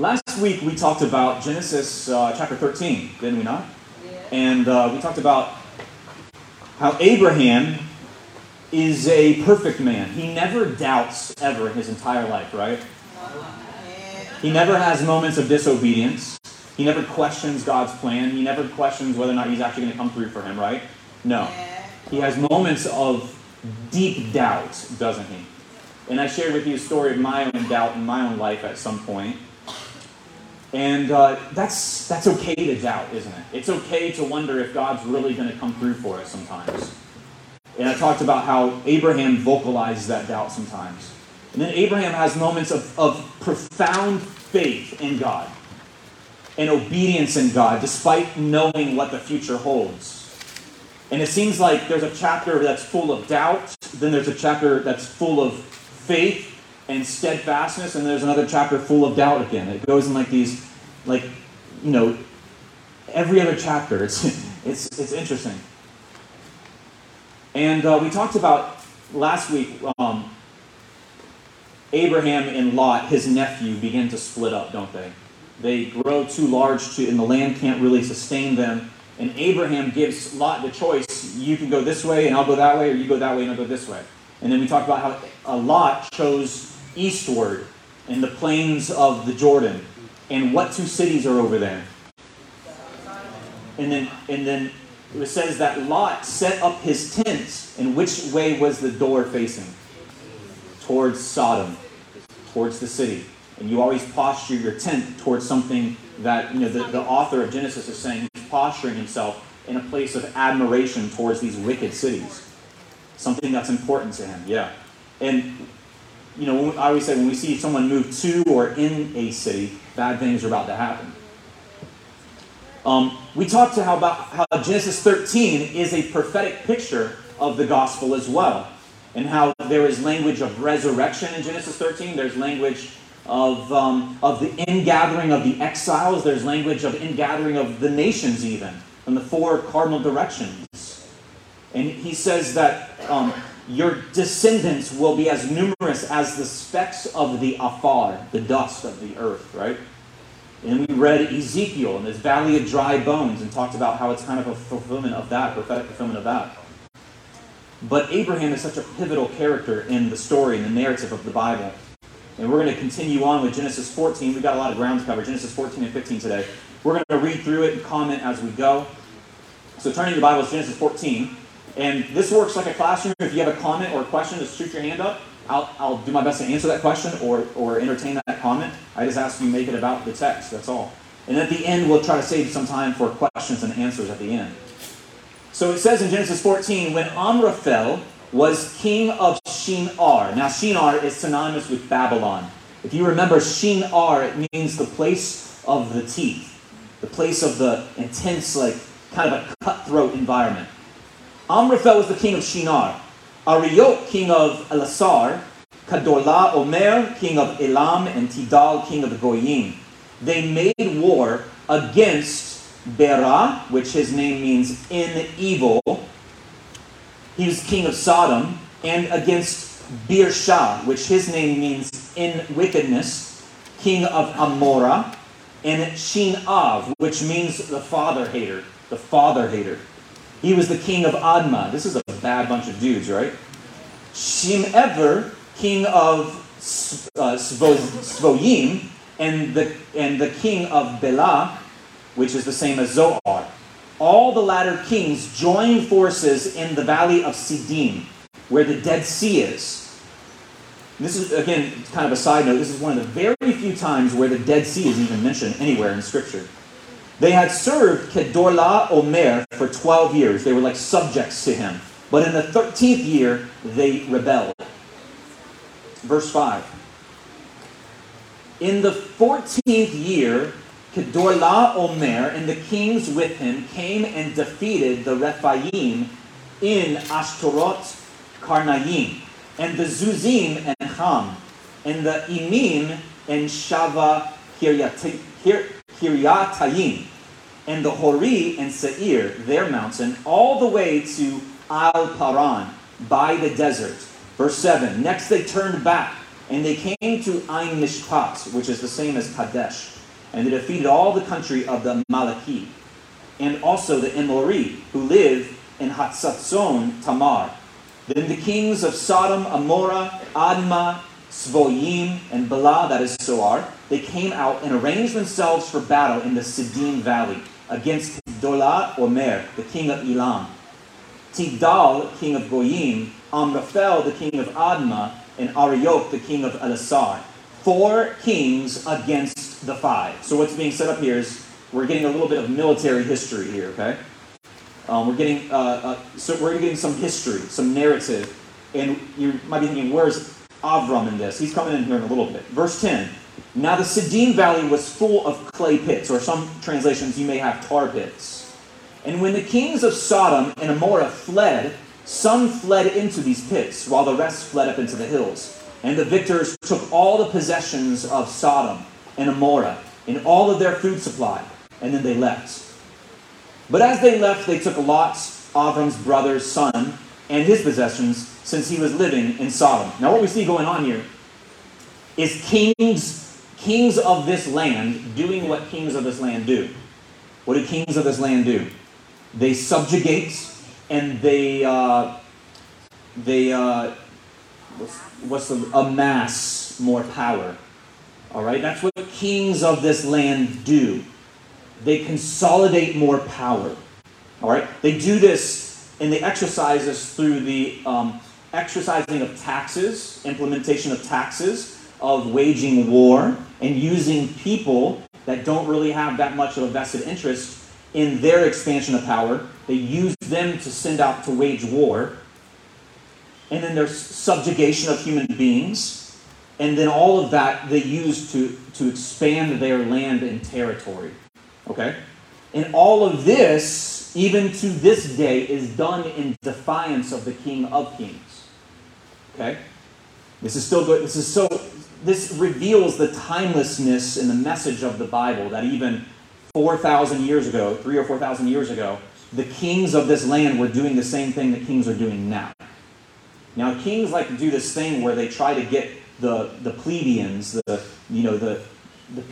Last week we talked about Genesis chapter 13, didn't we not? Yeah. And we talked about how Abraham is a perfect man. He never doubts ever in his entire life, right? He never has moments of disobedience. He never questions God's plan. He never questions whether or not he's actually going to come through for him, right? No. He has moments of deep doubt, doesn't he? And I shared with you a story of my own doubt in my own life at some point. And that's okay to doubt, isn't it? It's okay to wonder if God's really going to come through for us sometimes. And I talked about how Abraham vocalizes that doubt sometimes. And then Abraham has moments of profound faith in God and obedience in God, despite knowing what the future holds. And it seems like there's a chapter that's full of doubt, then there's a chapter that's full of faith and steadfastness, and there's another chapter full of doubt again. It goes in like these, like, you know, every other chapter. It's interesting. And we talked about last week, Abraham and Lot, his nephew, begin to split up, don't they? They grow too large, and the land can't really sustain them. And Abraham gives Lot the choice: you can go this way and I'll go that way, or you go that way and I'll go this way. And then we talked about how Lot chose eastward in the plains of the Jordan. And what two cities are over there? And then it says that Lot set up his tent, and which way was the door facing? Towards Sodom, towards the city. And you always posture your tent towards something that, you know, the author of Genesis is saying he's posturing himself in a place of admiration towards these wicked cities. Something that's important to him, yeah. And, you know, I always say when we see someone move to or in a city, bad things are about to happen. We talked about how Genesis 13 is a prophetic picture of the gospel as well, and how there is language of resurrection in Genesis 13. There's language of the ingathering of the exiles. There's language of ingathering of the nations, even from the four cardinal directions. And he says that your descendants will be as numerous as the specks of the afar, the dust of the earth, right? And we read Ezekiel in this valley of dry bones and talked about how it's kind of a fulfillment of that, prophetic fulfillment of that. But Abraham is such a pivotal character in the story, in the narrative of the Bible. And we're going to continue on with Genesis 14. We've got a lot of ground to cover, Genesis 14 and 15 today. We're going to read through it and comment as we go. So turning to the Bible, is Genesis 14. And this works like a classroom. If you have a comment or a question, just shoot your hand up. I'll do my best to answer that question or entertain that comment. I just ask you make it about the text, that's all. And at the end, we'll try to save some time for questions and answers at the end. So it says in Genesis 14, when Amraphel was king of Shinar. Now Shinar is synonymous with Babylon. If you remember Shinar, it means the place of the teeth, the place of the intense, like kind of a cutthroat environment. Amraphel was the king of Shinar. Arioch, king of Elassar, Kedorlaomer, king of Elam, and Tidal, king of the Goyim. They made war against Berah, which his name means in evil. He was king of Sodom, and against Beershah, which his name means in wickedness, king of Amorah, and Shin'av, which means the father hater, the father hater. He was the king of Admah. This is a bad bunch of dudes, right? Shemever, king of Svoyim, and the king of Bela, which is the same as Zoar. All the latter kings joined forces in the valley of Sidim, where the Dead Sea is. And this is, again, kind of a side note. This is one of the very few times where the Dead Sea is even mentioned anywhere in Scripture. They had served Kedorlaomer for 12 years. They were like subjects to him. But in the 13th year, they rebelled. Verse 5. In the 14th year, Kedorlaomer and the kings with him came and defeated the Rephaim in Ashtaroth Karnaim, and the Zuzim and Ham, and the Emim and Shava Kiryatayim, and the Hori and Seir, their mountain, all the way to Al Paran, by the desert. Verse 7, next they turned back And they came to Ain Mishpat, which is the same as Kadesh. And they defeated all the country of the Amaleki, and also the Emori, who live in Hatzatzon Tamar. Then the kings of Sodom, Amorah, Admah, Svoyim, and Bela, that is Zoar, they came out and arranged themselves for battle in the Sidim valley against Kedorlaomer, the king of Elam, Tidal, king of Goyim, Amraphel, the king of Admah, and Arioch, the king of Elassar. 4 kings against the 5. So what's being set up here is we're getting a little bit of military history here, okay? We're getting some history, some narrative, and you might be thinking, where's Avram in this? He's coming in here in a little bit. Verse 10. Now the Sidim Valley was full of clay pits, or some translations you may have tar pits. And when the kings of Sodom and Amorah fled, some fled into these pits, while the rest fled up into the hills. And the victors took all the possessions of Sodom and Amorah, and all of their food supply, and then they left. But as they left, they took Lot, Avram's brother's son, and his possessions, since he was living in Sodom. Now what we see going on here is kings of this land doing what kings of this land do. What do kings of this land do? They subjugate, and they amass more power. All right, that's what kings of this land do. They consolidate more power. All right, they do this, and they exercise this through the exercising of taxes, implementation of taxes, of waging war, and using people that don't really have that much of a vested interest in their expansion of power. They use them to send out to wage war. And then there's subjugation of human beings. And then all of that they use to expand their land and territory. Okay? And all of this, even to this day, is done in defiance of the King of Kings. Okay? This is still good. This reveals the timelessness in the message of the Bible, that even 3,000 or 4,000 years ago, the kings of this land were doing the same thing that kings are doing now. Now, kings like to do this thing where they try to get the plebeians, the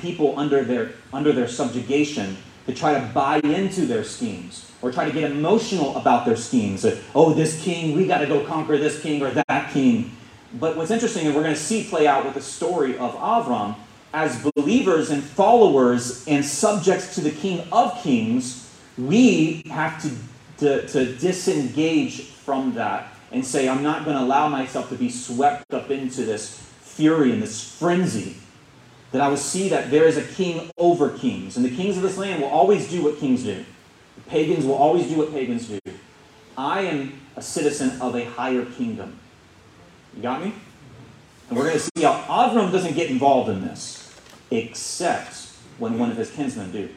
people under their subjugation, to try to buy into their schemes, or try to get emotional about their schemes. Like, oh, this king, we got to go conquer this king or that king. But what's interesting, and we're going to see play out with the story of Avram, as believers and followers and subjects to the King of Kings, we have to disengage from that and say, I'm not going to allow myself to be swept up into this fury and this frenzy, that I will see that there is a king over kings. And the kings of this land will always do what kings do. The pagans will always do what pagans do. I am a citizen of a higher kingdom. You got me? And we're going to see how Avram doesn't get involved in this, except when one of his kinsmen do.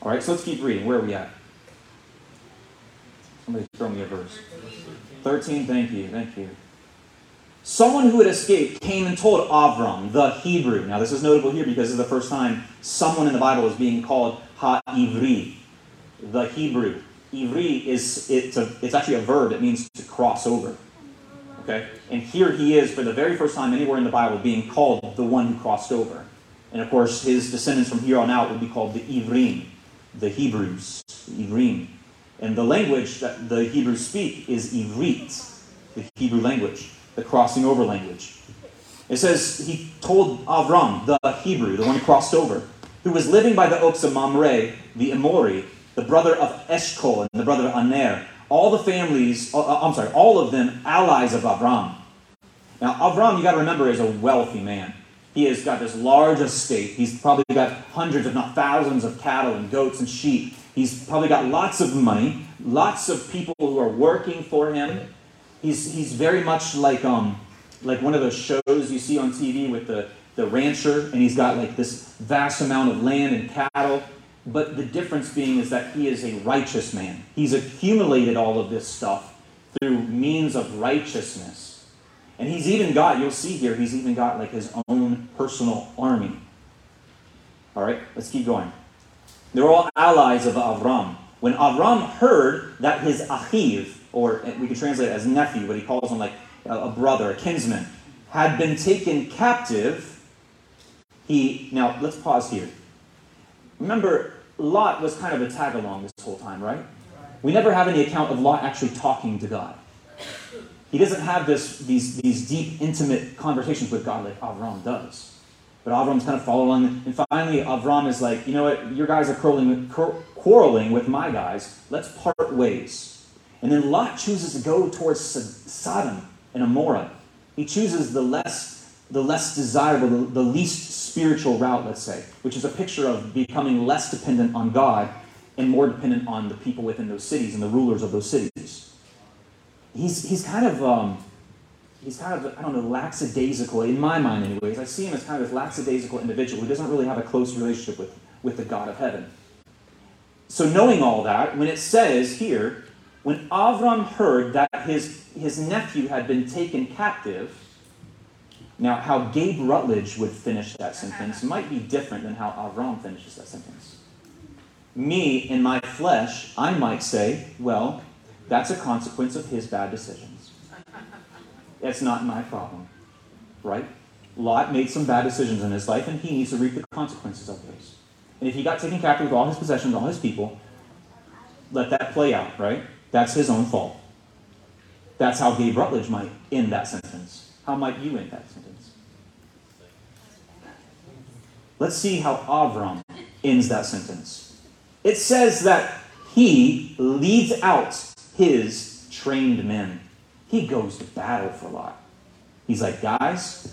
All right, so let's keep reading. Where are we at? Somebody throw me a verse. 13, thank you. Someone who had escaped came and told Avram, the Hebrew. Now, this is notable here because this is the first time someone in the Bible is being called Ha-Ivri, the Hebrew. Ivri it's actually a verb. It means to cross over. Okay? And here he is, for the very first time anywhere in the Bible, being called the one who crossed over. And, of course, his descendants from here on out will be called the Ivrim, the Hebrews, Ivrim. And the language that the Hebrews speak is Ivrit, the Hebrew language, the crossing over language. It says, he told Avram, the Hebrew, the one who crossed over, who was living by the oaks of Mamre, the Emori, the brother of Eshkol, and the brother of Aner, all of them allies of Avram. Now, Avram, you got to remember, is a wealthy man. He has got this large estate. He's probably got hundreds, if not thousands, of cattle and goats and sheep. He's probably got lots of money, lots of people who are working for him. He's very much like one of those shows you see on TV with the rancher, and he's got like this vast amount of land and cattle. But the difference being is that he is a righteous man. He's accumulated all of this stuff through means of righteousness. And he's even got, you'll see here, he's even got like his own personal army. All right, let's keep going. They were all allies of Avram. When Avram heard that his achiv, or we could translate it as nephew, but he calls him like a brother, a kinsman, had been taken captive, he... Now, let's pause here. Remember, Lot was kind of a tag-along this whole time, right? We never have any account of Lot actually talking to God. He doesn't have these deep, intimate conversations with God like Avram does. But Avram's kind of following, and finally Avram is like, you know what, your guys are quarreling with my guys. Let's part ways. And then Lot chooses to go towards Sodom and Amorah. He chooses the less desirable, the least spiritual route, let's say, which is a picture of becoming less dependent on God and more dependent on the people within those cities and the rulers of those cities. He's kind of, I don't know, lackadaisical, in my mind anyways. I see him as kind of this lackadaisical individual who doesn't really have a close relationship with the God of heaven. So knowing all that, when it says here, when Avram heard that his nephew had been taken captive, now how Gabe Rutledge would finish that sentence might be different than how Avram finishes that sentence. Me, in my flesh, I might say, well, that's a consequence of his bad decisions. That's not my problem, right? Lot made some bad decisions in his life, and he needs to reap the consequences of those. And if he got taken captive with all his possessions, all his people, let that play out, right? That's his own fault. That's how Gabe Rutledge might end that sentence. How might you end that sentence? Let's see how Avram ends that sentence. It says that he leads out his trained men. He goes to battle for Lot. He's like, guys,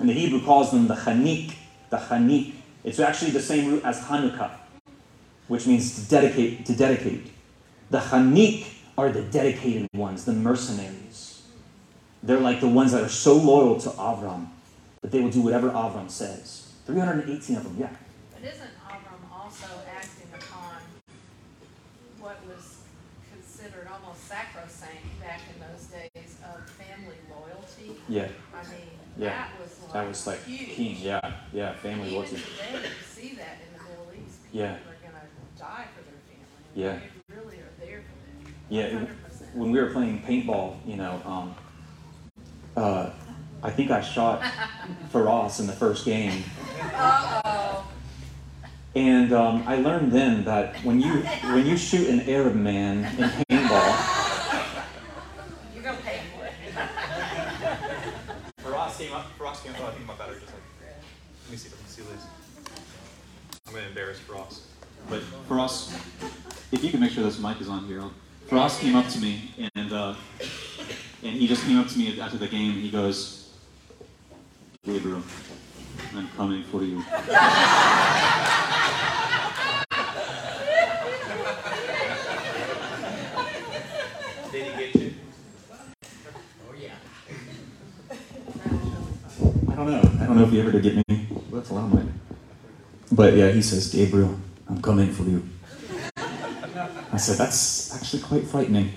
and the Hebrew calls them the Chanik. The Chanik. It's actually the same root as Hanukkah, which means to dedicate. The Chanik are the dedicated ones, the mercenaries. They're like the ones that are so loyal to Avram that they will do whatever Avram says. 318 of them, yeah. But isn't Avram also acting upon what was considered almost sacrosanct back in those days of family loyalty? Yeah. I mean, yeah. That was like huge. King, yeah, family loyalty. Even today, you see that in the Middle East. People are going to die for their family. Yeah. They really are there for them. Yeah. 100%. When we were playing paintball, you know, I think I shot Faras in the first game. Uh-oh. And I learned then that when you shoot an Arab man in paintball, you're gonna pay for it. Faraz came up. Oh, I think my battery just like. Let me see if I can see this. I'm gonna embarrass Faraz. But Faraz, if you can make sure this mic is on here, Faraz came up to me and he just came up to me after the game. And he goes, Gabriel, I'm coming for you. Did he get you? Oh, yeah. I don't know if he ever did get me. Well, that's a lot of money. But yeah, he says, Gabriel, I'm coming for you. I said, that's actually quite frightening.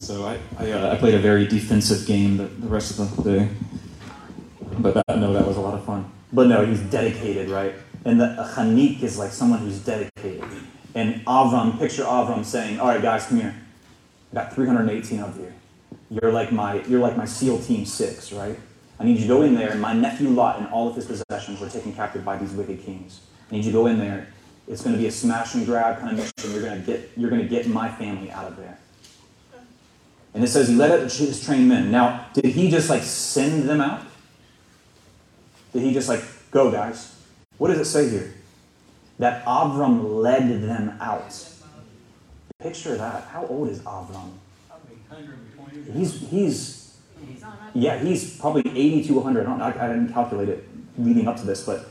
So I played a very defensive game the rest of the day. But that was a lot of fun. But no, he's dedicated, right? And the Chanik is like someone who's dedicated. And Avram, picture Avram saying, all right, guys, come here. I got 318 of you. You're like my SEAL Team 6, right? I need you to go in there, and my nephew Lot and all of his possessions were taken captive by these wicked kings. I need you to go in there. It's going to be a smash and grab kind of mission. You're going to get my family out of there. And it says he led out his trained men. Now, did he just like send them out? Did he just like, go, guys? What does it say here? That Avram led them out. Picture that. How old is Avram? He's probably 80 to 100. I didn't calculate it leading up to this, but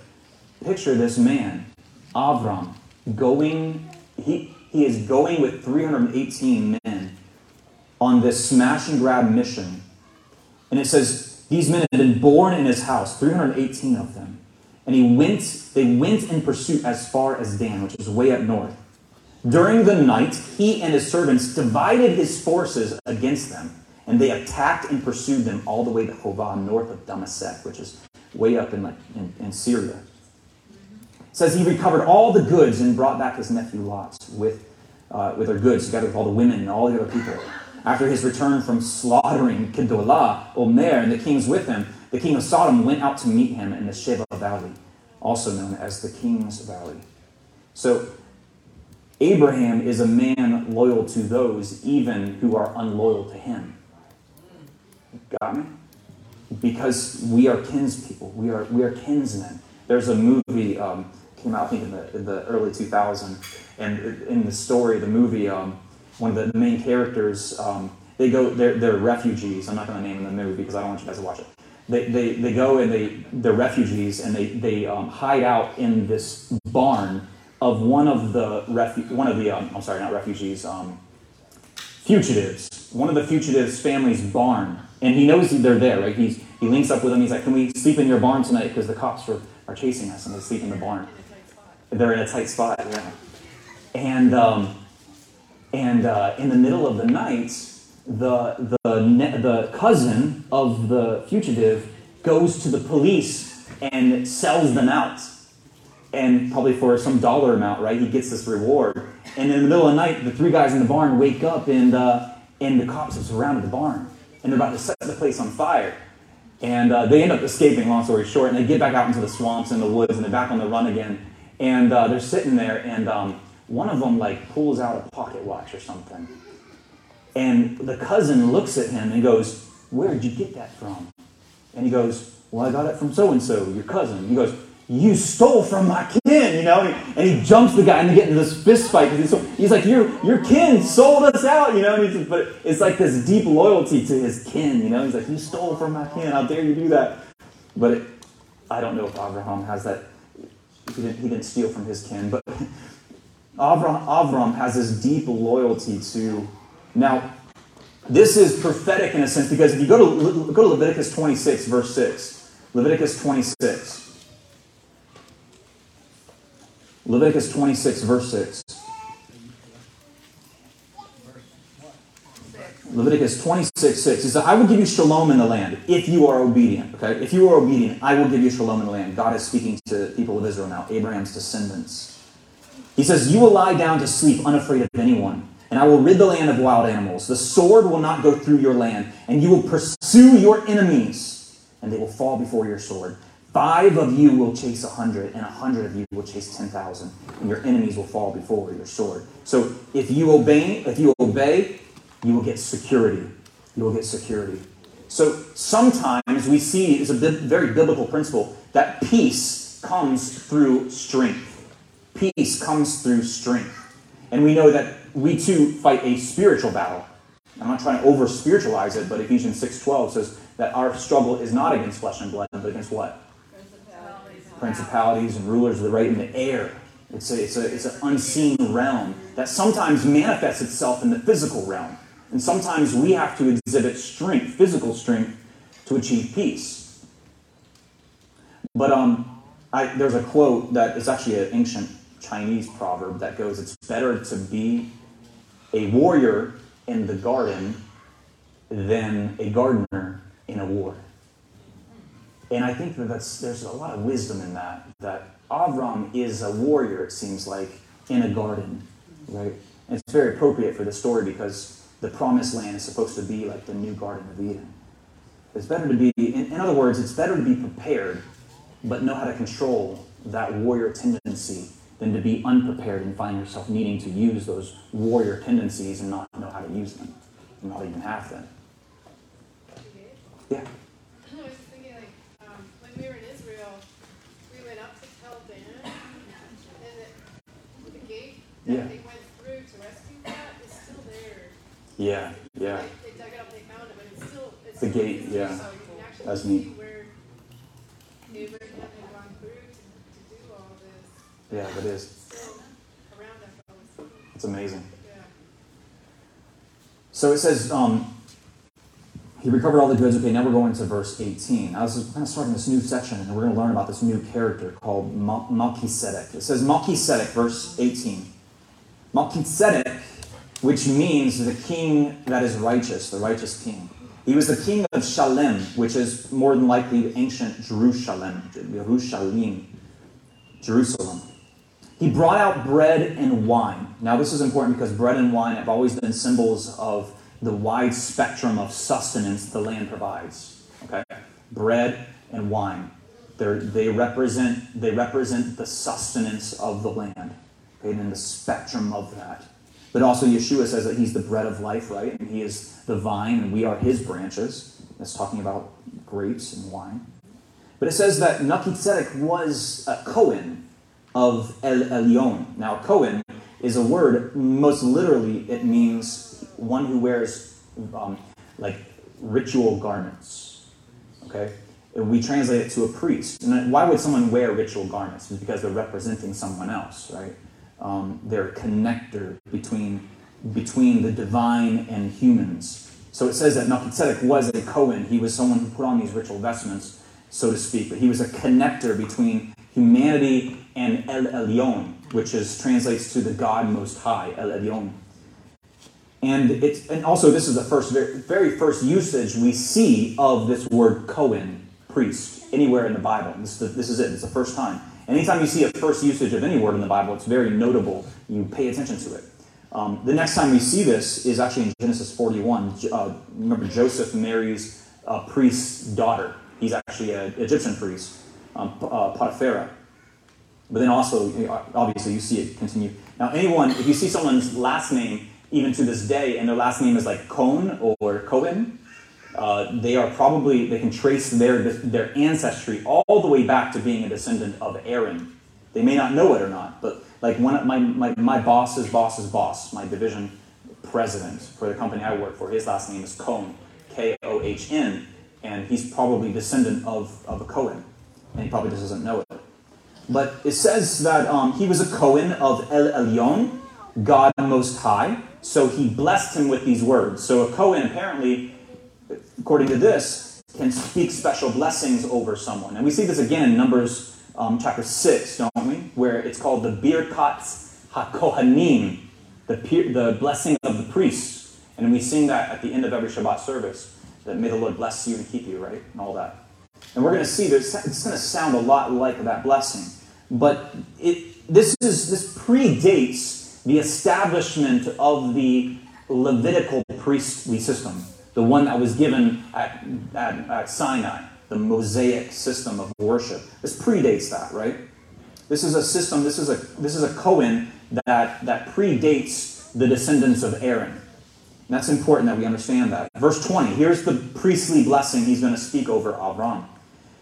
picture this man, Avram, going. He is going with 318 men on this smash and grab mission, and it says these men had been born in his house, 318 of them. And they went in pursuit as far as Dan, which is way up north. During the night, he and his servants divided his forces against them, and they attacked and pursued them all the way to Hovah, north of Damascus, which is way up in Syria. It says he recovered all the goods and brought back his nephew Lot with their goods, together with all the women and all the other people. After his return from slaughtering Kedorlaomer and the kings with him, the king of Sodom went out to meet him in the Sheba Valley, also known as the King's Valley. So Abraham is a man loyal to those even who are unloyal to him. Got me? Because we are kinspeople. We are kinsmen. There's a movie came out, I think, in the early 2000s. And in the story, the movie, one of the main characters, they're refugees. I'm not going to name the movie because I don't want you guys to watch it. They go and they're refugees, and they hide out in this barn of fugitives. One of the fugitives' family's barn. And he knows they're there, right? He links up with them. He's like, "Can we sleep in your barn tonight? Because the cops are chasing us, and they sleep in the barn." They're in a tight spot, yeah. And in the middle of the night, the cousin of the fugitive goes to the police and sells them out, and probably for some dollar amount, right? He gets this reward. And in the middle of the night, the three guys in the barn wake up, and the cops have surrounded the barn. And they're about to set the place on fire. And they end up escaping, long story short, and they get back out into the swamps and the woods, and they're back on the run again. And they're sitting there, and one of them, like, pulls out a pocket watch or something. And the cousin looks at him and goes, "Where did you get that from?" And he goes, "Well, I got it from so-and-so, your cousin." And he goes, "You stole from my kin, you know?" And he jumps the guy, and they get into this fist fight. He's like, your kin sold us out, you know? And he's, but it's like this deep loyalty to his kin, you know? He's like, "You stole from my kin. How dare you do that?" But I don't know if Abraham has that. He didn't steal from his kin. But Abraham has this deep loyalty to... Now, this is prophetic in a sense, because if you go to Leviticus 26, verse 6. Leviticus 26, verse 6. Leviticus 26, 6. He said, "I will give you shalom in the land if you are obedient." Okay? If you are obedient, I will give you shalom in the land. God is speaking to the people of Israel now, Abraham's descendants. He says, "You will lie down to sleep unafraid of anyone, and I will rid the land of wild animals. The sword will not go through your land, and you will pursue your enemies, and they will fall before your sword. 5 of you will chase 100, and 100 of you will chase 10,000, and your enemies will fall before your sword." So if you obey, you will get security. So sometimes we see, it's a very biblical principle, that peace comes through strength. And we know that we too fight a spiritual battle. I'm not trying to over-spiritualize it, but Ephesians 6:12 says that our struggle is not against flesh and blood, but against what? Principalities and rulers of the right in the air. It's an unseen realm that sometimes manifests itself in the physical realm. And sometimes we have to exhibit strength, physical strength, to achieve peace. But there's a quote that is actually an ancient Chinese proverb that goes, "It's better to be a warrior in the garden than a gardener in a war." And I think that there's a lot of wisdom in that. That Avram is a warrior, it seems like, in a garden, right? And it's very appropriate for the story because the promised land is supposed to be like the new Garden of Eden. It's better to be, in other words, it's better to be prepared, but know how to control that warrior tendency than to be unprepared and find yourself needing to use those warrior tendencies and not know how to use them, and not even have them. Yeah. Yeah. They went through to rescue that. It's still there. Yeah, yeah. They dug it up, they found it, but it's still... It's the gate, yeah. So you can actually That's see neat. Where Abraham had gone through to do all this. Yeah, it is. Still around us. It's amazing. Yeah. So it says, he recovered all the goods. Okay, now we're going to verse 18. Now this is kind of starting this new section, and we're going to learn about this new character called Melchizedek. It says Melchizedek, verse 18. Melchizedek, which means the king that is righteous, the righteous king. He was the king of Shalem, which is more than likely ancient Jerusalem. He brought out bread and wine. Now, this is important because bread and wine have always been symbols of the wide spectrum of sustenance the land provides. Okay, bread and wine. They represent the sustenance of the land, okay, and then the spectrum of that. But also Yeshua says that he's the bread of life, right? And he is the vine, and we are his branches. That's talking about grapes and wine. But it says that Melchizedek was a Kohen of El Elyon. Now, Kohen is a word, most literally, it means one who wears like ritual garments, okay? We translate it to a priest. And why would someone wear ritual garments? It's because they're representing someone else, right? They're a connector between the divine and humans. So it says that Melchizedek was a Kohen. He was someone who put on these ritual vestments, so to speak. But he was a connector between humanity and El Elyon, which translates to the God Most High, El Elyon. And also this is the very first usage we see of this word Kohen, priest, anywhere in the Bible. This is it. It's the first time. Anytime you see a first usage of any word in the Bible, it's very notable. You pay attention to it. The next time we see this is actually in Genesis 41. Remember, Joseph marries a priest's daughter. He's actually an Egyptian priest, Potipharah. But then also, obviously, you see it continue. Now, if you see someone's last name, even to this day, and their last name is like Cohn or Cohen, they can trace their ancestry all the way back to being a descendant of Aaron. They may not know it or not, but like one of my boss's boss, my division president for the company I work for, his last name is Kohn, Kohn, and he's probably descendant of a Cohen, and he probably just doesn't know it. But it says that he was a Cohen of El Elyon, God Most High, so he blessed him with these words. So a Cohen apparently, according to this, can speak special blessings over someone. And we see this again in Numbers chapter 6, don't we? Where it's called the Birkat HaKohanim, the blessing of the priests. And we sing that at the end of every Shabbat service, that may the Lord bless you and keep you, right? And all that. And we're going to see, it's going to sound a lot like that blessing. But this predates the establishment of the Levitical priestly system, the one that was given at Sinai, the Mosaic system of worship. This predates that, right? This is a Kohen that predates the descendants of Aaron. And that's important that we understand that. Verse 20, here's the priestly blessing he's going to speak over Avram.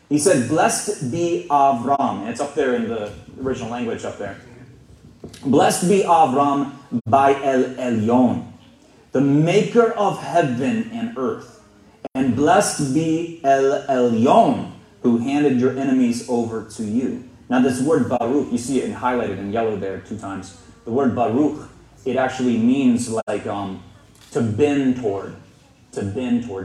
He said, "Blessed be Avram." And it's up there in the original language up there. "Blessed be Avram by El Elyon, the maker of heaven and earth. And blessed be El Elyon, who handed your enemies over to you." Now this word Baruch, you see it highlighted in yellow there 2 times. The word Baruch, it actually means like to bend towards,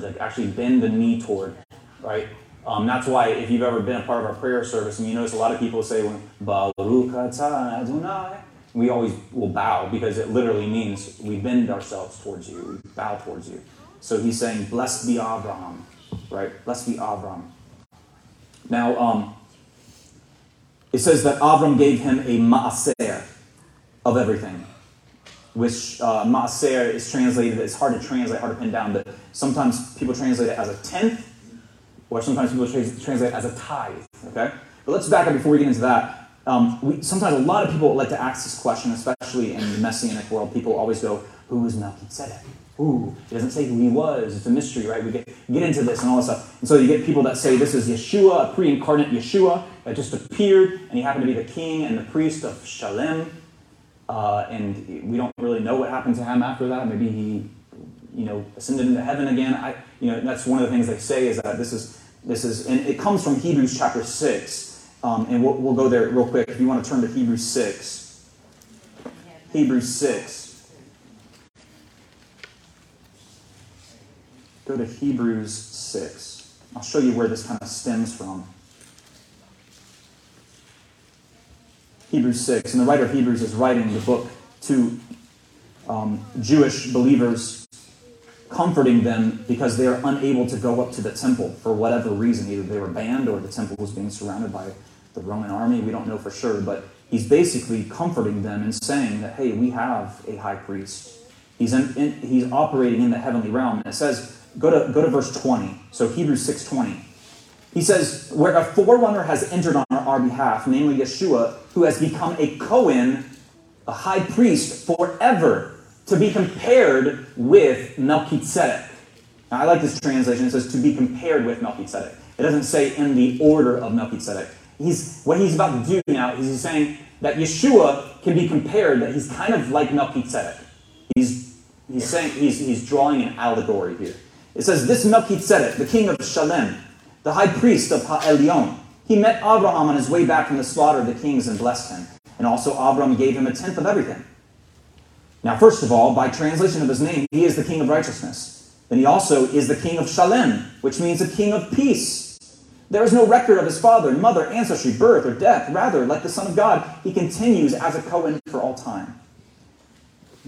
like actually bend the knee toward, right? That's why if you've ever been a part of our prayer service, and you notice a lot of people say, Baruch atah Adonai, we always will bow, because it literally means we bend ourselves towards you, we bow towards you. So he's saying, "Blessed be Abraham," right? Blessed be Abraham. Now, it says that Avram gave him a ma'aser of everything, which ma'aser is translated, it's hard to translate, hard to pin down, but sometimes people translate it as a tenth, or sometimes people translate it as a tithe, okay? But let's back up before we get into that. Sometimes a lot of people like to ask this question, especially in the Messianic world. People always go, "Who is Melchizedek? Ooh, it doesn't say who he was. It's a mystery, right?" We get into this and all this stuff. And so you get people that say this is Yeshua, a pre-incarnate Yeshua that just appeared, and he happened to be the king and the priest of Shalem. And we don't really know what happened to him after that. Maybe he, ascended into heaven again. That's one of the things they say is that this is, and it comes from Hebrews chapter 6. And we'll go there real quick. If you want to turn to Hebrews 6. Hebrews 6. Go to Hebrews 6. I'll show you where this kind of stems from. Hebrews 6. And the writer of Hebrews is writing the book to Jewish believers, comforting them because they are unable to go up to the temple for whatever reason. Either they were banned or the temple was being surrounded by the Roman army. We don't know for sure, but he's basically comforting them and saying that, hey, we have a high priest He's operating in the heavenly realm. And it says, go to verse 20. So Hebrews 6:20. He says, where a forerunner has entered on our behalf, namely Yeshua, who has become a Kohen, a high priest forever, to be compared with Melchizedek. Now, I like this translation. It says, to be compared with Melchizedek. It doesn't say in the order of Melchizedek. What he's about to do now is he's saying that Yeshua can be compared, that he's kind of like Melchizedek. He's saying he's drawing an allegory here. It says, this Melchizedek, the king of Shalem, the high priest of El Elyon, he met Abraham on his way back from the slaughter of the kings and blessed him. And also Abraham gave him 1/10 of everything. Now, first of all, by translation of his name, he is the king of righteousness. Then he also is the king of Shalem, which means the king of peace. There is no record of his father, mother, ancestry, birth, or death. Rather, like the Son of God, he continues as a Kohen for all time.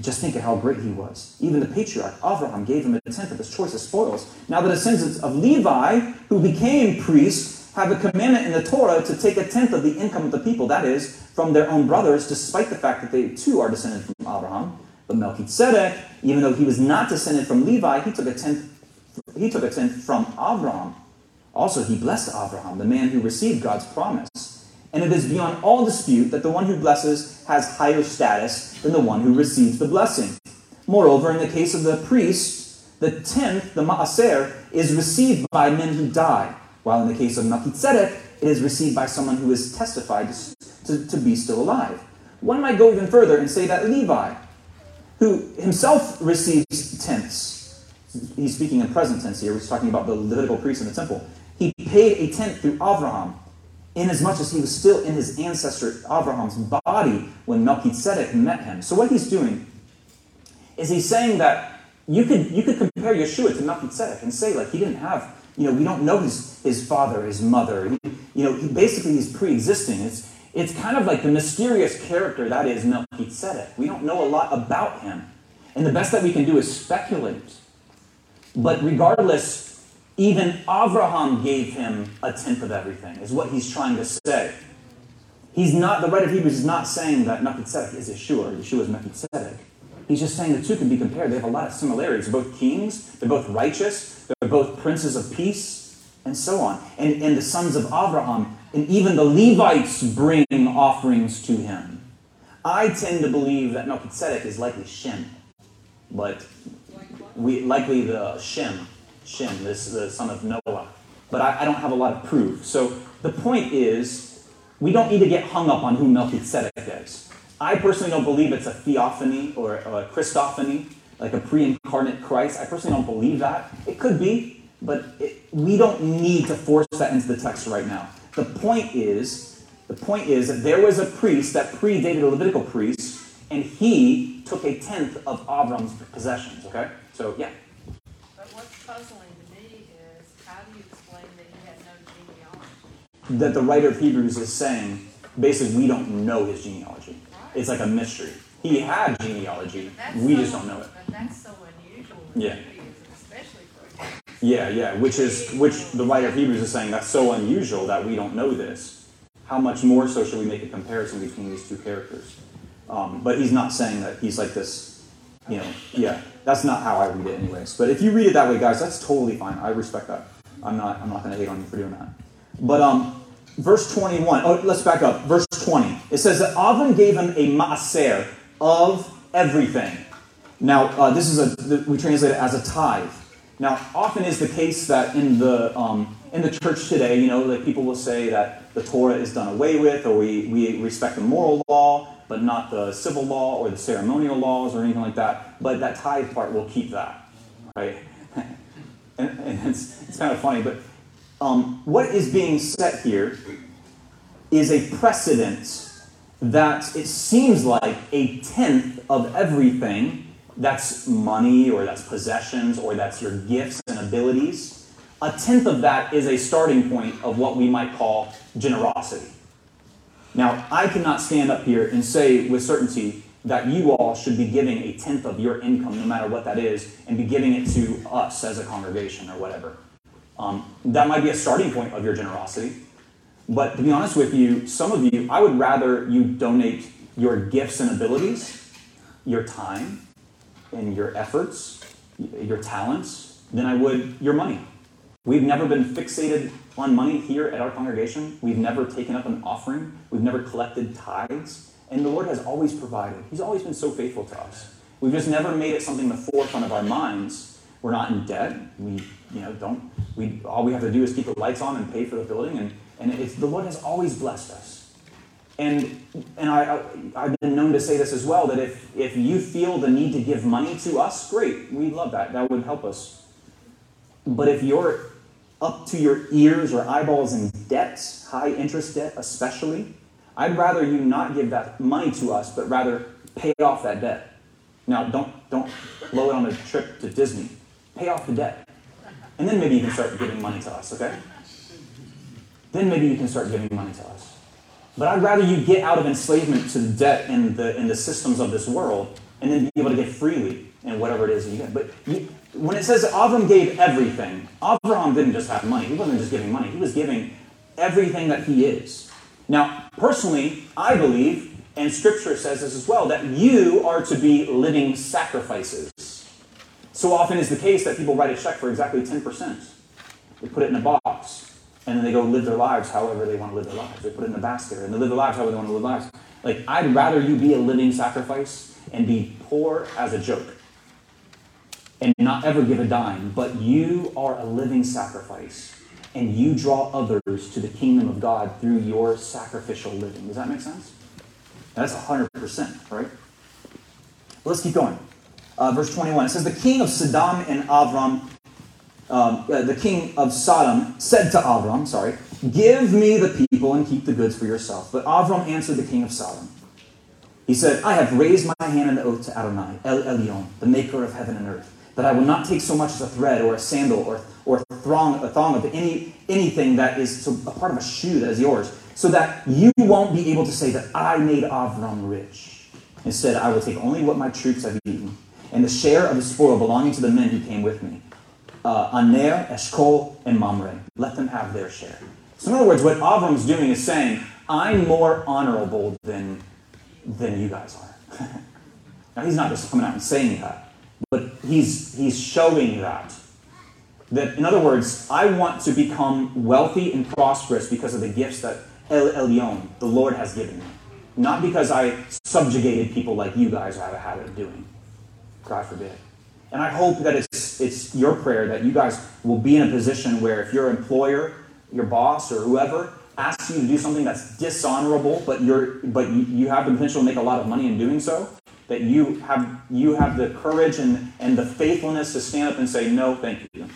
Just think of how great he was. Even the patriarch, Abraham, gave him 1/10 of his choicest spoils. Now the descendants of Levi, who became priests, have a commandment in the Torah to take 1/10 of the income of the people, that is, from their own brothers, despite the fact that they too are descended from Abraham. But Melchizedek, even though he was not descended from Levi, he took a tenth from Abraham. Also, he blessed Abraham, the man who received God's promise. And it is beyond all dispute that the one who blesses has higher status than the one who receives the blessing. Moreover, in the case of the priest, the 1/10, the ma'aser, is received by men who die, while in the case of Melchizedek, it is received by someone who is testified to be still alive. One might go even further and say that Levi, who himself receives 1/10, he's speaking in present tense here, we're talking about the Levitical priest in the temple, he paid a 1/10 through Abraham, inasmuch as he was still in his ancestor Abraham's body when Melchizedek met him. So what he's doing is he's saying that you could compare Yeshua to Melchizedek and say, like, he didn't have, we don't know his father, his mother. He basically is pre-existing. It's kind of like the mysterious character that is Melchizedek. We don't know a lot about him. And the best that we can do is speculate. But regardless, even Abraham gave him 1/10 of everything, is what he's trying to say. The writer of Hebrews is not saying that Melchizedek is Yeshua, or Yeshua is Melchizedek. He's just saying the two can be compared. They have a lot of similarities. They're both kings, they're both righteous, they're both princes of peace, and so on. And the sons of Abraham, and even the Levites bring offerings to him. I tend to believe that Melchizedek is likely Shem, but likely the Shem, this is the son of Noah. But I don't have a lot of proof. So the point is, we don't need to get hung up on who Melchizedek is. I personally don't believe it's a theophany or a Christophany, like a pre-incarnate Christ. I personally don't believe that. It could be, but we don't need to force that into the text right now. The point is that there was a priest that predated a Levitical priest, and he took 1/10 of Abraham's possessions, okay? So, yeah. Puzzling to me is, how do you explain that he had no genealogy? That the writer of Hebrews is saying, basically, we don't know his genealogy. Right. It's like a mystery. He had genealogy, we just don't know it. But that's so unusual in Judaism, especially for Hebrews. Yeah, which the writer of Hebrews is saying, that's so unusual that we don't know this. How much more so should we make a comparison between these two characters? But he's not saying that he's like this, That's not how I read it anyways. But if you read it that way, guys, that's totally fine. I respect that. I'm not going to hate on you for doing that. But verse 21. Oh, let's back up. Verse 20. It says that Avram gave him a ma'aser of everything. Now, this is we translate it as a tithe. Now, often is the case that in the church today, like people will say that the Torah is done away with, or we respect the moral law, but not the civil law or the ceremonial laws or anything like that. But that tithe part will keep that, right? and it's kind of funny, but what is being set here is a precedent that it seems like 1/10 of everything, that's money or that's possessions or that's your gifts and abilities, 1/10 of that is a starting point of what we might call generosity. Now, I cannot stand up here and say with certainty that you all should be giving 1/10 of your income, no matter what that is, and be giving it to us as a congregation or whatever. That might be a starting point of your generosity. But to be honest with you, some of you, I would rather you donate your gifts and abilities, your time, and your efforts, your talents, than I would your money. We've never been fixated on money here at our congregation. We've never taken up an offering. We've never collected tithes. And the Lord has always provided. He's always been so faithful to us. We've just never made it something in the forefront of our minds. We're not in debt. All we have to do is keep the lights on and pay for the building. And the Lord has always blessed us. And I've been known to say this as well, that if you feel the need to give money to us, great. We love that. That would help us. But if you're up to your ears or eyeballs in debt, high interest debt especially, I'd rather you not give that money to us, but rather pay off that debt. Now, don't blow it on a trip to Disney. Pay off the debt. And then maybe you can start giving money to us, okay? Then maybe you can start giving money to us. But I'd rather you get out of enslavement to the debt and the systems of this world and then be able to give freely in whatever it is you get. But when it says Avram gave everything, Abraham didn't just have money. He wasn't just giving money. He was giving everything that he is. Now, personally, I believe, and Scripture says this as well, that you are to be living sacrifices. So often is the case that people write a check for exactly 10%. They put it in a box, and then they go live their lives however they want to live their lives. They put it in a basket, and they live their lives however they want to live their lives. Like, I'd rather you be a living sacrifice and be poor as a joke and not ever give a dime, but you are a living sacrifice. And you draw others to the kingdom of God through your sacrificial living. Does that make sense? That's 100%, right? Let's keep going. Verse 21, it says, the king of Sodom said to Abram, give me the people and keep the goods for yourself. But Abram answered the king of Sodom. He said, I have raised my hand in the oath to Adonai, El Elyon, the maker of heaven and earth, that I will not take so much as a thread or a sandal or a thong of anything that is a part of a shoe that is yours, so that you won't be able to say that I made Avram rich. Instead, I will take only what my troops have eaten, and the share of the spoil belonging to the men who came with me. Aner, Eshkol, and Mamre. Let them have their share. So in other words, what Avram's doing is saying, I'm more honorable than you guys are. Now, he's not just coming out and saying that, but he's showing that. That, in other words, I want to become wealthy and prosperous because of the gifts that El Elyon, the Lord, has given me. Not because I subjugated people like you guys have a habit of doing. God forbid. And I hope that it's your prayer that you guys will be in a position where if your employer, your boss, or whoever asks you to do something that's dishonorable, but you have the potential to make a lot of money in doing so, that you have the courage and the faithfulness to stand up and say, no, thank you.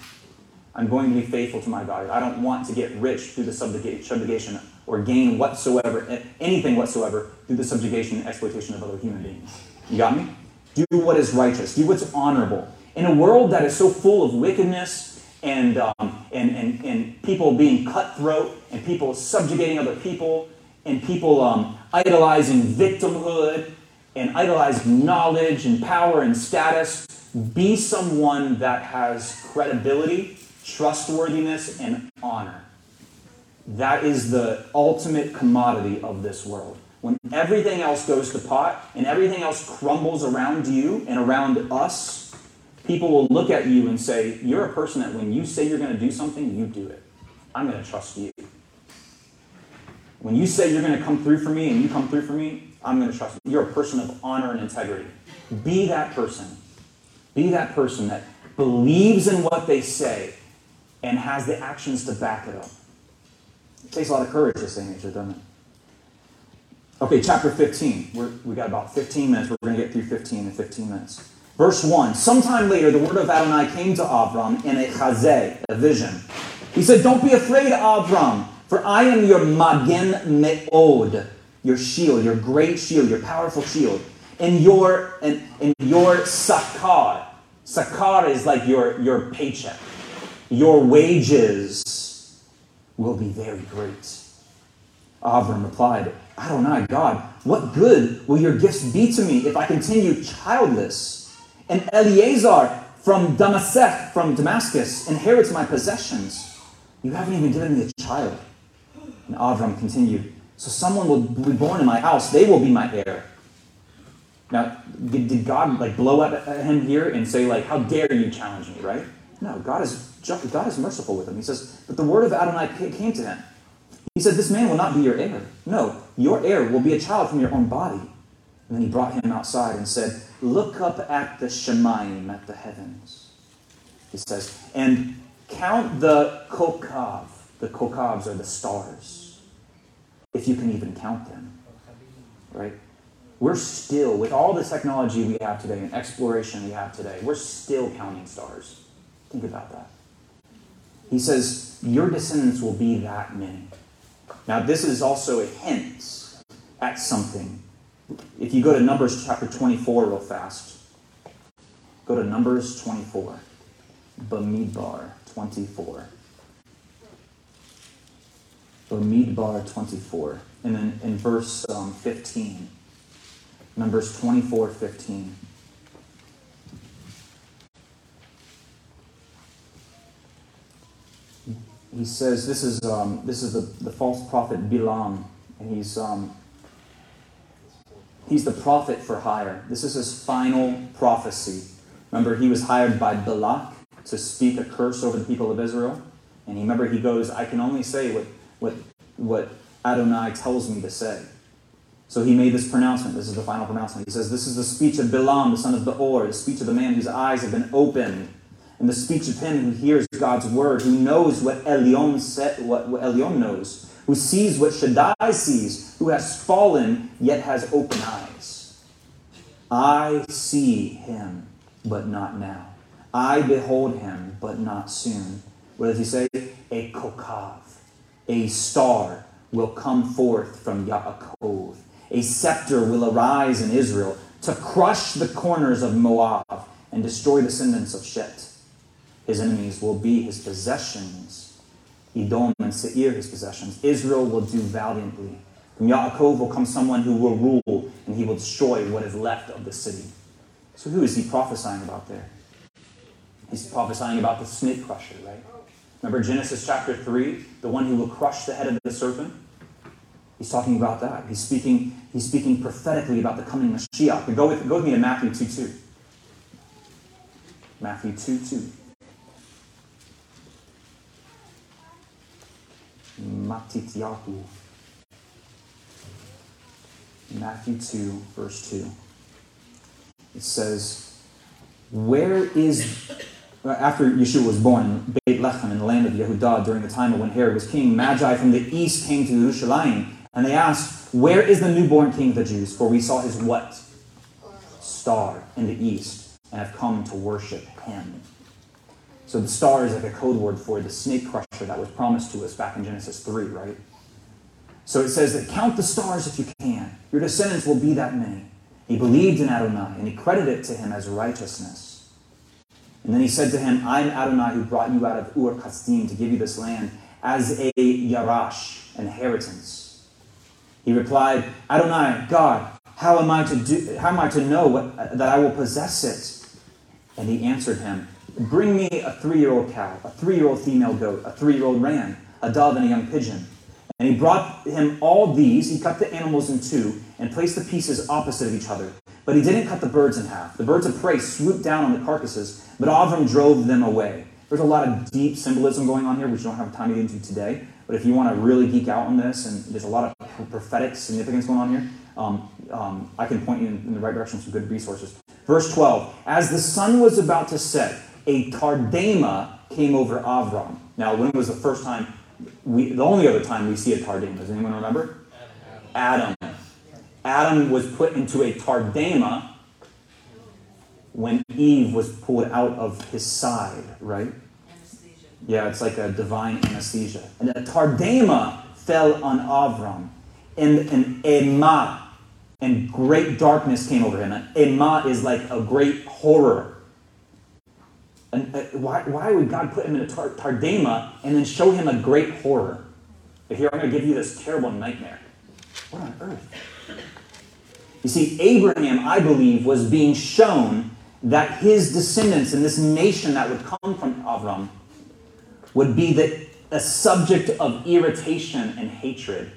I'm going to be faithful to my God. I don't want to get rich through the subjugation or gain whatsoever, anything whatsoever, through the subjugation and exploitation of other human beings. You got me? Do what is righteous. Do what's honorable. In a world that is so full of wickedness and people being cutthroat and people subjugating other people and people idolizing victimhood and idolized knowledge and power and status, be someone that has credibility, trustworthiness, and honor. That is the ultimate commodity of this world. When everything else goes to pot and everything else crumbles around you and around us, people will look at you and say, you're a person that when you say you're going to do something, you do it. I'm going to trust you. When you say you're going to come through for me and you come through for me, I'm going to trust you. You're a person of honor and integrity. Be that person. Be that person that believes in what they say and has the actions to back it up. It takes a lot of courage, this thing, doesn't it? Okay, chapter 15. We got about 15 minutes. We're going to get through 15 in 15 minutes. Verse 1. Sometime later, the word of Adonai came to Abram in a chazeh, a vision. He said, don't be afraid, Abram, for I am your magen me'od, your shield, your great shield, your powerful shield, and your sakar. Sakar is like your paycheck. Your wages will be very great. Abram replied, Adonai, God, what good will your gifts be to me if I continue childless? And Eleazar from Damascus inherits my possessions. You haven't even given me a child. And Abram continued, so someone will be born in my house. They will be my heir. Now, did God like blow at him here and say like, "How dare you challenge me?" Right? No, God is merciful with him. He says, "But the word of Adonai came to him." He said, "This man will not be your heir. No, your heir will be a child from your own body." And then he brought him outside and said, "Look up at the Shemayim, at the heavens." He says, "And count the kokav." The kokavs are the stars, if you can even count them. Right? We're still, with all the technology we have today and exploration we have today, we're still counting stars. Think about that. He says, your descendants will be that many. Now, this is also a hint at something. If you go to Numbers chapter 24 real fast, go to Numbers 24, Bamidbar 24. Bamidbar 24. And then in verse 15, Numbers 24:15. He says, this is the false prophet Bilam, and he's the prophet for hire. This is his final prophecy. Remember, he was hired by Balak to speak a curse over the people of Israel, and remember he goes, "I can only say what Adonai tells me to say." So he made this pronouncement. This is the final pronouncement. He says, "This is the speech of Bilam, the son of Beor, the speech of the man whose eyes have been opened, and the speech of him who hears God's word, who knows what Elyon said, what Elyon knows, who sees what Shaddai sees, who has fallen yet has open eyes. I see him, but not now. I behold him, but not soon." What does he say? A kokav, a star, will come forth from Yaakov. A scepter will arise in Israel to crush the corners of Moab and destroy the descendants of Shet. His enemies will be his possessions. Edom and Seir, his possessions. Israel will do valiantly. From Yaakov will come someone who will rule, and he will destroy what is left of the city. So who is he prophesying about there? He's prophesying about the snake crusher, right? Remember Genesis chapter 3, the one who will crush the head of the serpent? He's talking about that. He's speaking prophetically about the coming Mashiach. But go with me to Matthew 2:2. Matthew 2:2. Matityahu. Matthew 2, verse 2. It says, after Yeshua was born in Beit Lechem in the land of Yehudah during the time of when Herod was king, Magi from the east came to Yerushalayim, and they asked, "Where is the newborn king of the Jews? For we saw his" what? Star in the east, and have come to worship him. So the star is like a code word for the snake crusher that was promised to us back in Genesis 3, right? So it says that count the stars if you can. Your descendants will be that many. He believed in Adonai, and he credited it to him as righteousness. And then he said to him, "I am Adonai who brought you out of Ur Kasdim to give you this land as a yarash, an inheritance." He replied, "Adonai, God, how am I to know that I will possess it?" And he answered him, "Bring me a 3-year-old cow, a 3-year-old female goat, a 3-year-old ram, a dove, and a young pigeon." And he brought him all these. He cut the animals in two and placed the pieces opposite of each other. But he didn't cut the birds in half. The birds of prey swooped down on the carcasses, but all of them drove them away. There's a lot of deep symbolism going on here, which we don't have time to get into today. But if you want to really geek out on this, and there's a lot of prophetic significance going on here, I can point you in the right direction with some good resources. Verse 12, as the sun was about to set, a tardema came over Avram. Now, when was the first time? The only other time we see a tardema. Does anyone remember? Adam. Adam was put into a tardema when Eve was pulled out of his side, right? Anesthesia. Yeah, it's like a divine anesthesia. And a tardema fell on Avram, and an ema, and great darkness came over him. An ema is like a great horror. And why would God put him in a tardema and then show him a great horror? But here, I'm going to give you this terrible nightmare. What on earth? You see, Abraham, I believe, was being shown that his descendants and this nation that would come from Avram would be a subject of irritation and hatred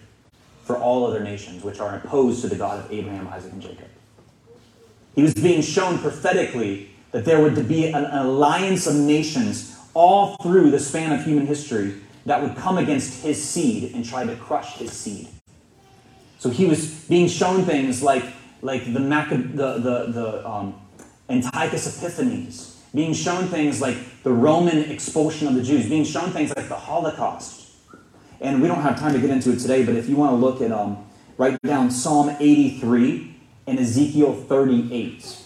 for all other nations which are opposed to the God of Abraham, Isaac, and Jacob. He was being shown prophetically that there would be an alliance of nations all through the span of human history that would come against his seed and try to crush his seed. So he was being shown things like the Antiochus Epiphanes, being shown things like the Roman expulsion of the Jews, being shown things like the Holocaust. And we don't have time to get into it today, but if you want to look at, write down Psalm 83 and Ezekiel 38.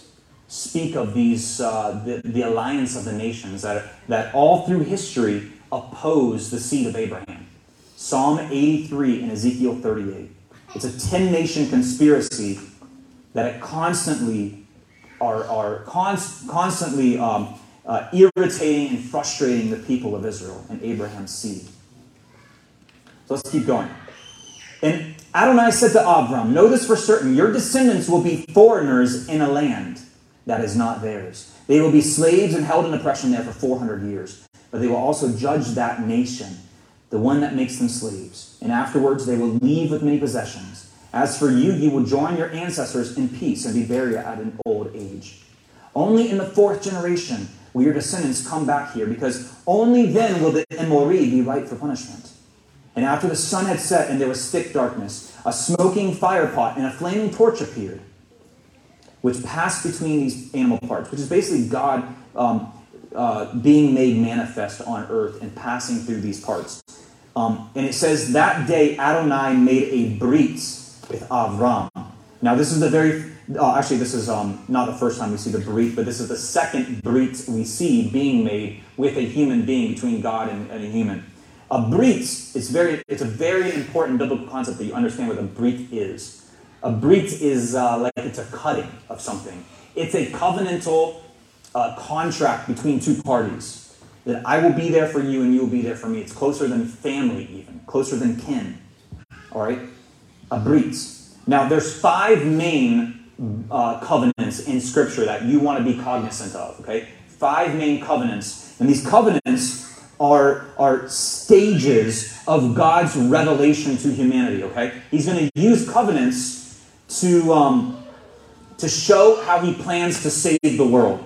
Speak of these the alliance of the nations that all through history oppose the seed of Abraham. Psalm 83 and Ezekiel 38. It's a 10-nation conspiracy that it constantly irritating and frustrating the people of Israel and Abraham's seed. So let's keep going. And Adonai said to Abram, "Know this for certain, your descendants will be foreigners in a land that is not theirs. They will be slaves and held in oppression there for 400 years. But they will also judge that nation, the one that makes them slaves. And afterwards they will leave with many possessions. As for you, you will join your ancestors in peace and be buried at an old age. Only in the fourth generation will your descendants come back here, because only then will the Emori be ripe for punishment." And after the sun had set and there was thick darkness, a smoking fire pot and a flaming torch appeared, which passed between these animal parts, which is basically God being made manifest on earth and passing through these parts. And it says, that day Adonai made a brit with Avram. Now this is not the first time we see the brit, but this is the second brit we see being made with a human being, between God and a human. A brit it's a very important biblical concept that you understand what a brit is. A brit is it's a cutting of something. It's a covenantal contract between two parties, that I will be there for you and you will be there for me. It's closer than family even, closer than kin. All right? A brit. Now, there's 5 main covenants in Scripture that you want to be cognizant of, okay? 5 main covenants. And these covenants are stages of God's revelation to humanity, okay? He's going to use covenants to show how he plans to save the world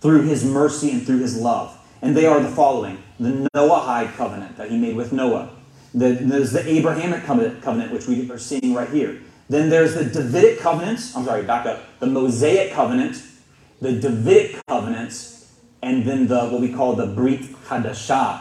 through his mercy and through his love. And they are the following. The Noahide covenant that he made with Noah. There's the Abrahamic covenant, which we are seeing right here. Then there's the Davidic covenant. I'm sorry, back up. The Mosaic covenant, the Davidic covenant, and then what we call the Brit Hadashah,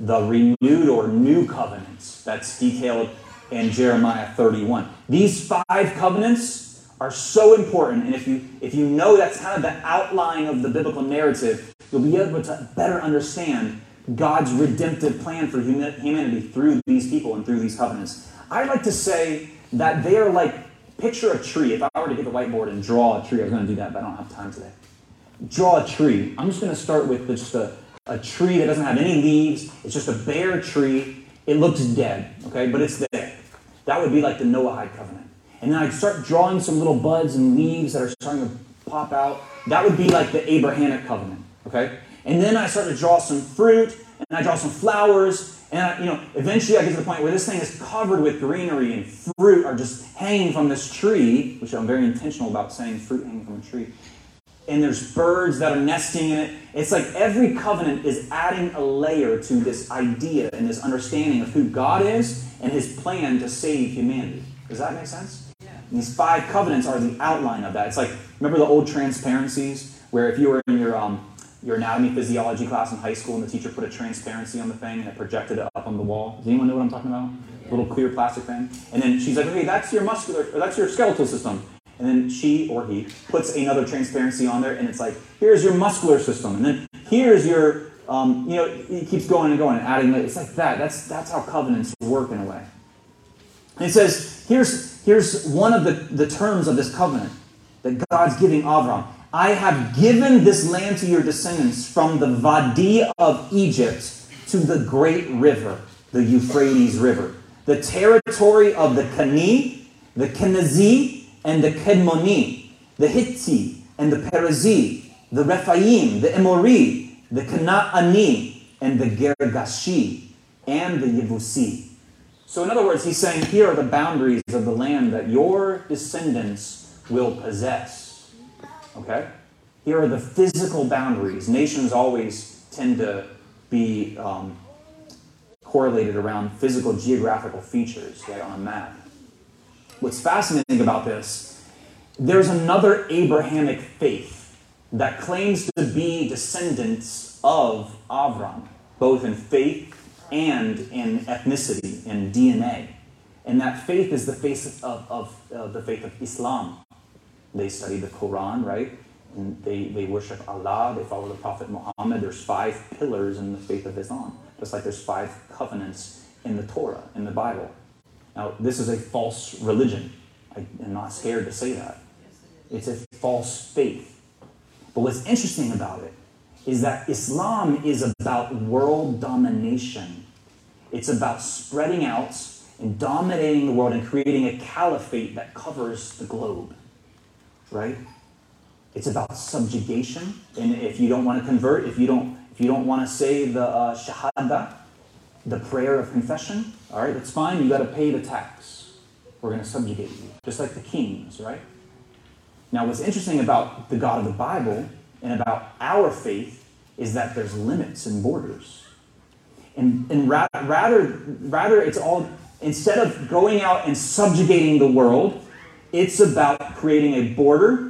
the renewed or new covenants that's detailed and Jeremiah 31. These 5 covenants are so important, and if you know that's kind of the outline of the biblical narrative, you'll be able to better understand God's redemptive plan for humanity through these people and through these covenants. I like to say that they are like, picture a tree. If I were to get the whiteboard and draw a tree, I was going to do that, but I don't have time today. Draw a tree. I'm just going to start with just a tree that doesn't have any leaves. It's just a bare tree. It looks dead, okay, but it's there. That would be like the Noahide covenant. And then I'd start drawing some little buds and leaves that are starting to pop out. That would be like the Abrahamic covenant, okay? And then I start to draw some fruit, and I draw some flowers, and eventually I get to the point where this thing is covered with greenery and fruit are just hanging from this tree, which I'm very intentional about saying fruit hanging from a tree. And there's birds that are nesting in it. It's like every covenant is adding a layer to this idea and this understanding of who God is and his plan to save humanity. Does that make sense? Yeah. And these 5 covenants are the outline of that. It's like, remember the old transparencies where if you were in your anatomy physiology class in high school and the teacher put a transparency on the thing and it projected it up on the wall? Does anyone know what I'm talking about? Yeah. A little clear plastic thing. And then she's like, okay, that's your muscular, or that's your skeletal system. And then she or he puts another transparency on there, and it's like, here's your muscular system. And then here's your, it keeps going and going and adding. It's like that. That's how covenants work in a way. And it says, here's one of the terms of this covenant that God's giving Abram. I have given this land to your descendants from the Wadi of Egypt to the great river, the Euphrates River, the territory of the Keni, the Kenizi, and the Kedmoni, the Hitti, and the Perizi, the Rephaim, the Emori, the Kanaani, and the Gergashi, and the Yevusi. So in other words, he's saying, here are the boundaries of the land that your descendants will possess. Okay? Here are the physical boundaries. Nations always tend to be correlated around physical geographical features, right, on a map. What's fascinating about this, there's another Abrahamic faith that claims to be descendants of Avram, both in faith and in ethnicity and DNA. And that faith is the faith of the faith of Islam. They study the Quran, right? And they worship Allah, they follow the Prophet Muhammad. There's 5 pillars in the faith of Islam, just like there's 5 covenants in the Torah, in the Bible. Now, this is a false religion. I am not scared to say that. It's a false faith. But what's interesting about it is that Islam is about world domination. It's about spreading out and dominating the world and creating a caliphate that covers the globe, right? It's about subjugation. And if you don't want to convert, if you don't want to say the shahada, the prayer of confession, all right, that's fine. You got to pay the tax. We're going to subjugate you, just like the kings, right? Now, what's interesting about the God of the Bible and about our faith is that there's limits and borders, and rather it's all, instead of going out and subjugating the world, it's about creating a border.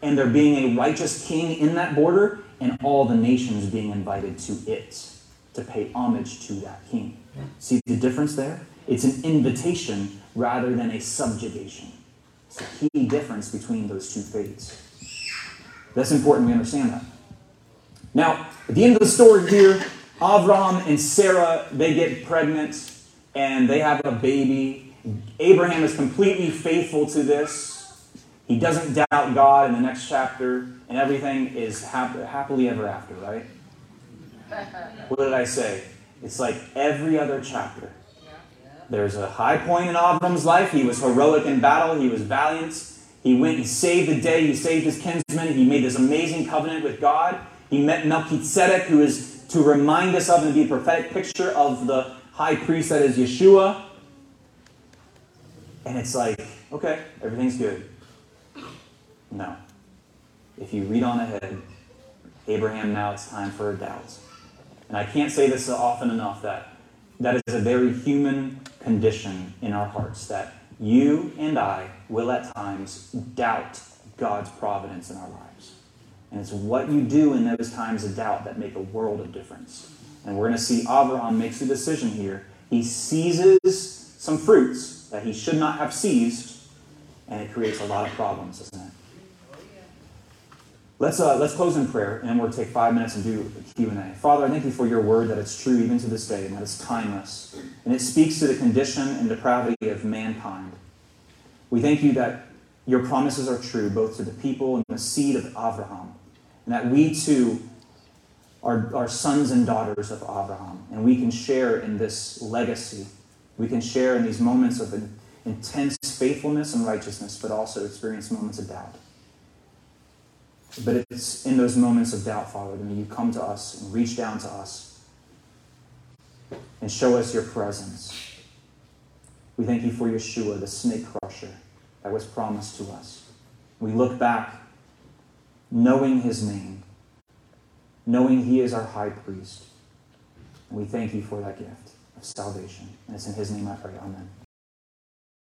And there being a righteous king in that border, and all the nations being invited to it, to pay homage to that king. See the difference there? It's an invitation rather than a subjugation. It's the key difference between those two faiths. That's important we understand that. Now, at the end of the story here, Avram and Sarah, they get pregnant, and they have a baby. Abraham is completely faithful to this. He doesn't doubt God in the next chapter, and everything is happily ever after, right? What did I say? It's like every other chapter. There's a high point in Abram's life. He was heroic in battle. He was valiant. He went, he saved the day. He saved his kinsmen. He made this amazing covenant with God. He met Melchizedek, who is to remind us of and be a prophetic picture of the high priest that is Yeshua. And it's like, okay, everything's good. No. If you read on ahead, Abraham, now it's time for a doubt. And I can't say this often enough, that is a very human condition in our hearts, that you and I will at times doubt God's providence in our lives. And it's what you do in those times of doubt that make a world of difference. And we're going to see Abraham makes a decision here. He seizes some fruits that he should not have seized, and it creates a lot of problems, doesn't it? Let's close in prayer, and we'll take 5 minutes and do a Q&A. Father, I thank you for your word, that it's true even to this day, and that it's timeless. And it speaks to the condition and depravity of mankind. We thank you that your promises are true, both to the people and the seed of Abraham, and that we too are sons and daughters of Abraham, and we can share in this legacy. We can share in these moments of intense faithfulness and righteousness, but also experience moments of doubt. But it's in those moments of doubt, Father, that you come to us and reach down to us and show us your presence. We thank you for Yeshua, the snake crusher that was promised to us. We look back knowing his name, knowing he is our high priest. And we thank you for that gift of salvation. And it's in his name I pray. Amen.